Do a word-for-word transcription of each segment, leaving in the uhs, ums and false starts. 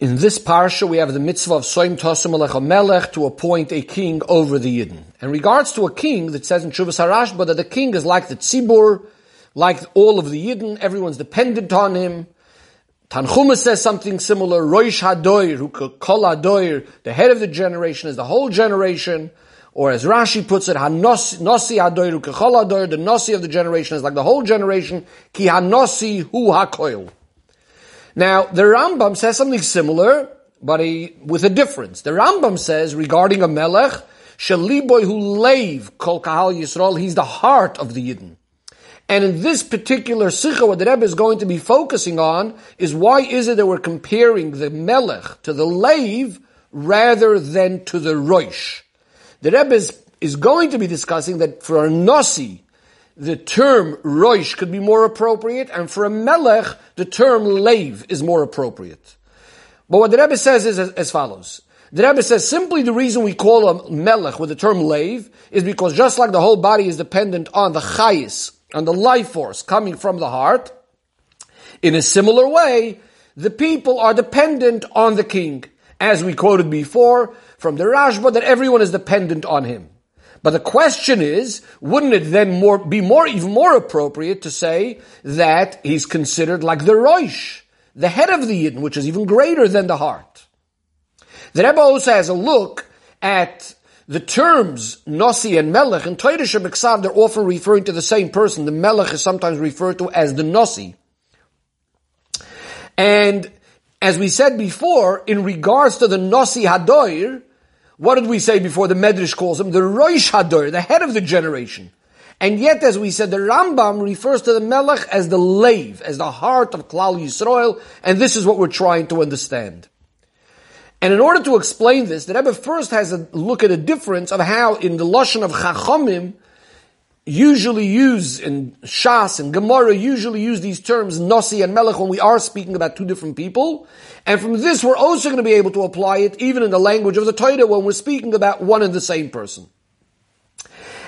In this parsha, we have the mitzvah of soim tosum alecha melech, to appoint a king over the Yidden. In regards to a king, that says in Shuvas Harashba that the king is like the tzibur, like all of the Yidden, everyone's dependent on him. Tanchuma says something similar. Rosh HaDor, who kol HaDor, the head of the generation, is the whole generation. Or as Rashi puts it, Hanosi Hadoir, who kol HaDor, the Nosi of the generation, is like the whole generation. Ki Hanosi Hu Hakol. Now, the Rambam says something similar, but a, with a difference. The Rambam says, regarding a melech, Shaliboy who leiv kol kahal Yisrael, he's the heart of the Yidden. And in this particular sikha, what the Rebbe is going to be focusing on is why is it that we're comparing the melech to the leiv rather than to the roish. The Rebbe is, is going to be discussing that for a nosi, the term roish could be more appropriate, and for a melech, the term leiv is more appropriate. But what the Rebbe says is as, as follows. The Rebbe says simply the reason we call a melech with the term leiv is because just like the whole body is dependent on the chayis, on the life force coming from the heart, in a similar way, the people are dependent on the king, as we quoted before from the Rashba, that everyone is dependent on him. But the question is, wouldn't it then more be more even more appropriate to say that he's considered like the Rosh, the head of the Yidden, which is even greater than the heart? The Rebbe also has a look at the terms Nosi and Melech. In Torah Shebeksav, they're often referring to the same person. The Melech is sometimes referred to as the Nosi. And as we said before, in regards to the Hanosi Hadoir, what did we say before? The Medrash calls him the Rosh HaDor, the head of the generation. And yet, as we said, the Rambam refers to the Melech as the Leiv, as the heart of Klal Yisroel, and this is what we're trying to understand. And in order to explain this, the Rebbe first has a look at a difference of how in the Lashon of Chachamim, usually use, in Shas and Gemara, usually use these terms, Nosi and Melech, when we are speaking about two different people. And from this, we're also going to be able to apply it even in the language of the Torah when we're speaking about one and the same person.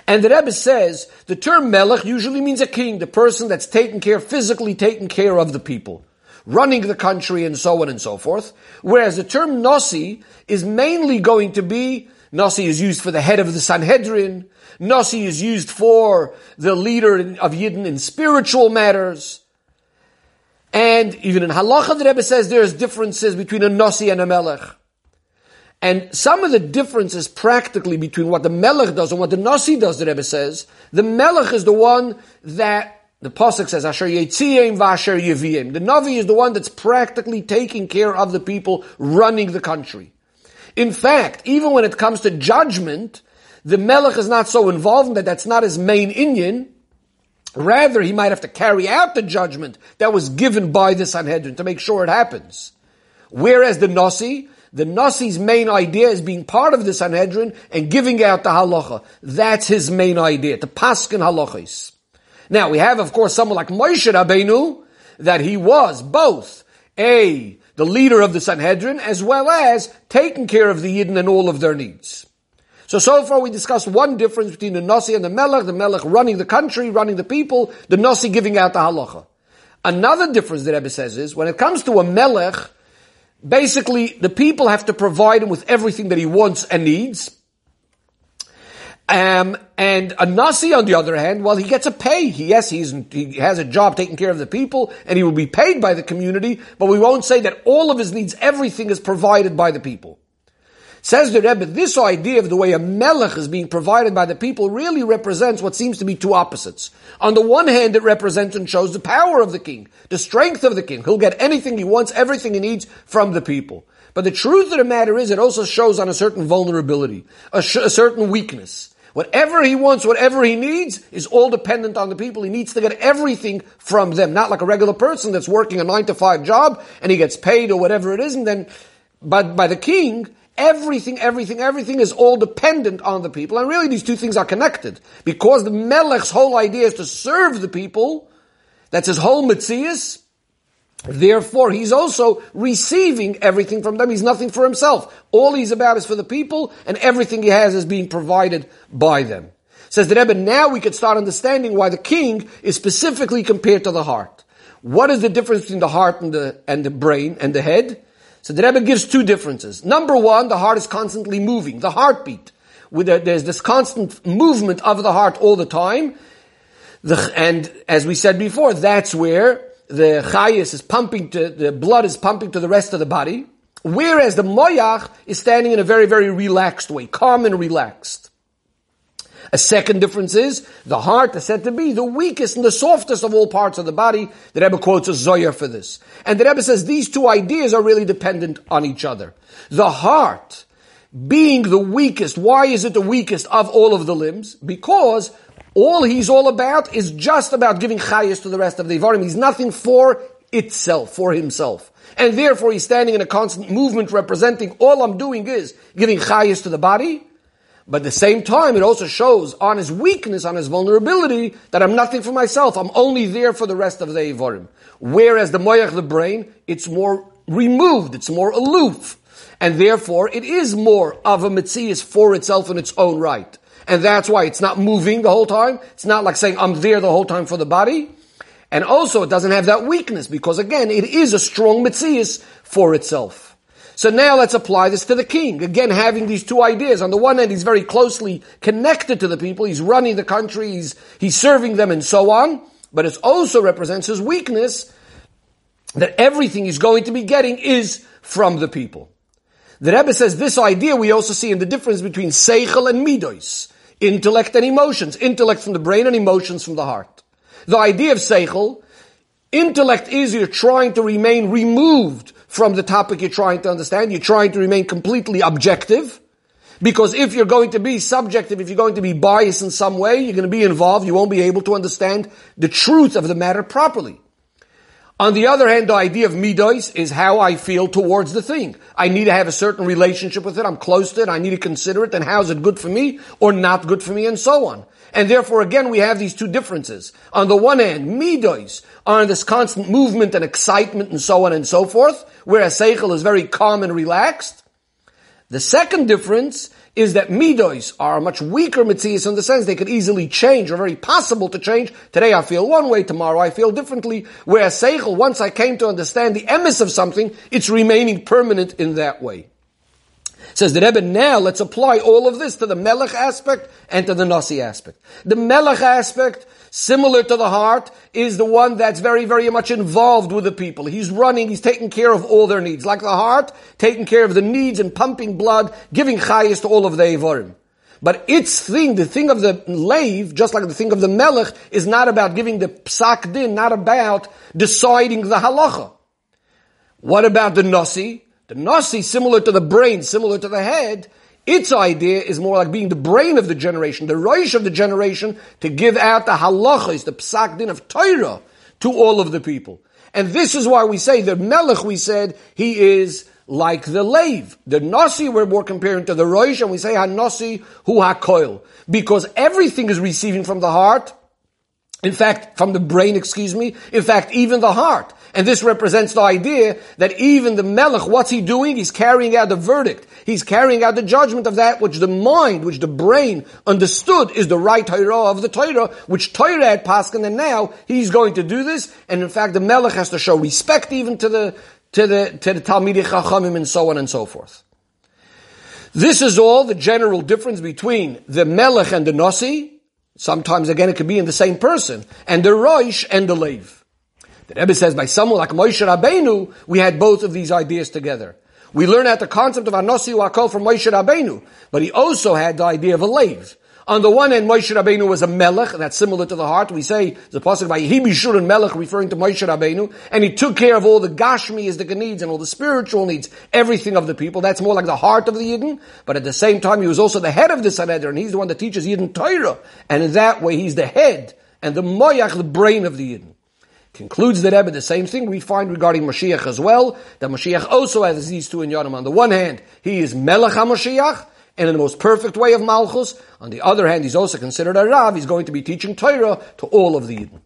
And the Rebbe says, the term Melech usually means a king, the person that's taking care, physically taking care of the people, running the country and so on and so forth. Whereas the term Nosi is mainly going to be, Nosi is used for the head of the Sanhedrin. Nosi is used for the leader of Yidden in spiritual matters. And even in Halacha, the Rebbe says there's differences between a Nosi and a Melech. And some of the differences practically between what the Melech does and what the Nosi does, the Rebbe says, the Melech is the one that the Possek says, Asher yetzi'em v'asher yevi'em. The Navi is the one that's practically taking care of the people, running the country. In fact, even when it comes to judgment, the Melech is not so involved in that. That's not his main inyan. Rather, he might have to carry out the judgment that was given by the Sanhedrin to make sure it happens. Whereas the Nosi, the Nosi's main idea is being part of the Sanhedrin and giving out the halacha. That's his main idea, to paskin halachis. Now, we have, of course, someone like Moshe Rabbeinu, that he was both a the leader of the Sanhedrin, as well as taking care of the Yidden and all of their needs. So, so far we discussed one difference between the Nosi and the Melech, the Melech running the country, running the people, the Nosi giving out the halacha. Another difference that Rebbe says is, when it comes to a Melech, basically the people have to provide him with everything that he wants and needs. Um, and a Nosi, on the other hand, well, he gets a pay. He, yes, he's, he has a job taking care of the people, and he will be paid by the community, but we won't say that all of his needs, everything is provided by the people. Says the Rebbe, this idea of the way a melech is being provided by the people really represents what seems to be two opposites. On the one hand, it represents and shows the power of the king, the strength of the king. He'll get anything he wants, everything he needs from the people. But the truth of the matter is, it also shows on a certain vulnerability, a, sh- a certain weakness. Whatever he wants, whatever he needs, is all dependent on the people. He needs to get everything from them, not like a regular person that's working a nine to five job, and he gets paid or whatever it is, and then, but by the king, Everything, everything, everything is all dependent on the people. And really these two things are connected. Because the Melech's whole idea is to serve the people, that's his whole metzius, therefore he's also receiving everything from them. He's nothing for himself. All he's about is for the people, and everything he has is being provided by them. Says the Rebbe, now we could start understanding why the king is specifically compared to the heart. What is the difference between the heart and the, and the brain and the head? So the Rebbe gives two differences. Number one, the heart is constantly moving, the heartbeat. With a, there's this constant movement of the heart all the time. The, and as we said before, that's where the chayas is pumping to, the blood is pumping to the rest of the body. Whereas the moyach is standing in a very, very relaxed way, calm and relaxed. A second difference is, the heart is said to be the weakest and the softest of all parts of the body. The Rebbe quotes a Zoyer for this. And the Rebbe says these two ideas are really dependent on each other. The heart being the weakest, why is it the weakest of all of the limbs? Because all he's all about is just about giving chayas to the rest of the Ivarim. He's nothing for itself, for himself. And therefore he's standing in a constant movement representing all I'm doing is giving chayas to the body. But at the same time, it also shows on his weakness, on his vulnerability, that I'm nothing for myself. I'm only there for the rest of the Eivorim. Whereas the Moyach, the brain, it's more removed, it's more aloof. And therefore, it is more of a Metzias for itself in its own right. And that's why it's not moving the whole time. It's not like saying, I'm there the whole time for the body. And also, it doesn't have that weakness, because again, it is a strong Metzias for itself. So now let's apply this to the king. Again, having these two ideas. On the one hand, he's very closely connected to the people. He's running the country. He's, he's serving them and so on. But it also represents his weakness that everything he's going to be getting is from the people. The Rebbe says this idea we also see in the difference between seichel and midos. Intellect and emotions. Intellect from the brain and emotions from the heart. The idea of seichel, intellect is you're trying to remain removed from the topic you're trying to understand. You're trying to remain completely objective. Because if you're going to be subjective, if you're going to be biased in some way, you're going to be involved, you won't be able to understand the truth of the matter properly. On the other hand, the idea of midos is how I feel towards the thing. I need to have a certain relationship with it, I'm close to it, I need to consider it, and how is it good for me or not good for me and so on. And therefore, again, we have these two differences. On the one hand, midos are in this constant movement and excitement and so on and so forth, whereas seichel is very calm and relaxed. The second difference is that midos are much weaker metzias in the sense they could easily change or very possible to change. Today I feel one way, tomorrow I feel differently. Whereas seichel, once I came to understand the emes of something, it's remaining permanent in that way. Says the Rebbe, now let's apply all of this to the Melech aspect and to the Nasi aspect. The Melech aspect, similar to the heart, is the one that's very, very much involved with the people. He's running, he's taking care of all their needs. Like the heart, taking care of the needs and pumping blood, giving chayas to all of the Eivorim. But its thing, the thing of the Leiv, just like the thing of the Melech, is not about giving the Psak Din, not about deciding the Halacha. What about the Nasi? The Nasi, similar to the brain, similar to the head, its idea is more like being the brain of the generation, the Rosh of the generation, to give out the halachos, the Psak Din of Torah, to all of the people. And this is why we say the Melech, we said, he is like the Leiv. The Nasi, we're more comparing to the Rosh, and we say Hanosi Hu Hakol, because everything is receiving from the heart, in fact, from the brain, excuse me, in fact, even the heart. And this represents the idea that even the Melech, what's he doing? He's carrying out the verdict. He's carrying out the judgment of that which the mind, which the brain understood is the right Torah of the Torah, which Torah had pasken, and now he's going to do this. And in fact, the Melech has to show respect even to the, to the, to the Talmidei Chachamim and so on and so forth. This is all the general difference between the Melech and the Nasi. Sometimes again, it could be in the same person. And the Rosh and the Leiv. The Rebbe says, by someone like Moshe Rabbeinu, we had both of these ideas together. We learn out the concept of Anosiyu HaKol from Moshe Rabbeinu, but he also had the idea of a Leiv. On the one hand, Moshe Rabbeinu was a Melech, that's similar to the heart. We say, the Possek by Hibishur and Melech, referring to Moshe Rabbeinu, and he took care of all the Gashmi, as the Gneeds, and all the spiritual needs, everything of the people. That's more like the heart of the Yidden, but at the same time, he was also the head of the Sanhedrin, he's the one that teaches Yidden Torah, and in that way, he's the head, and the Moyach, the brain of the Yidden. Concludes the Rebbe, the same thing we find regarding Mashiach as well, that Mashiach also has these two in Yonam. On the one hand, he is Melech HaMoshiach, and in the most perfect way of Malchus. On the other hand, he's also considered a Rav. He's going to be teaching Torah to all of the Yidden.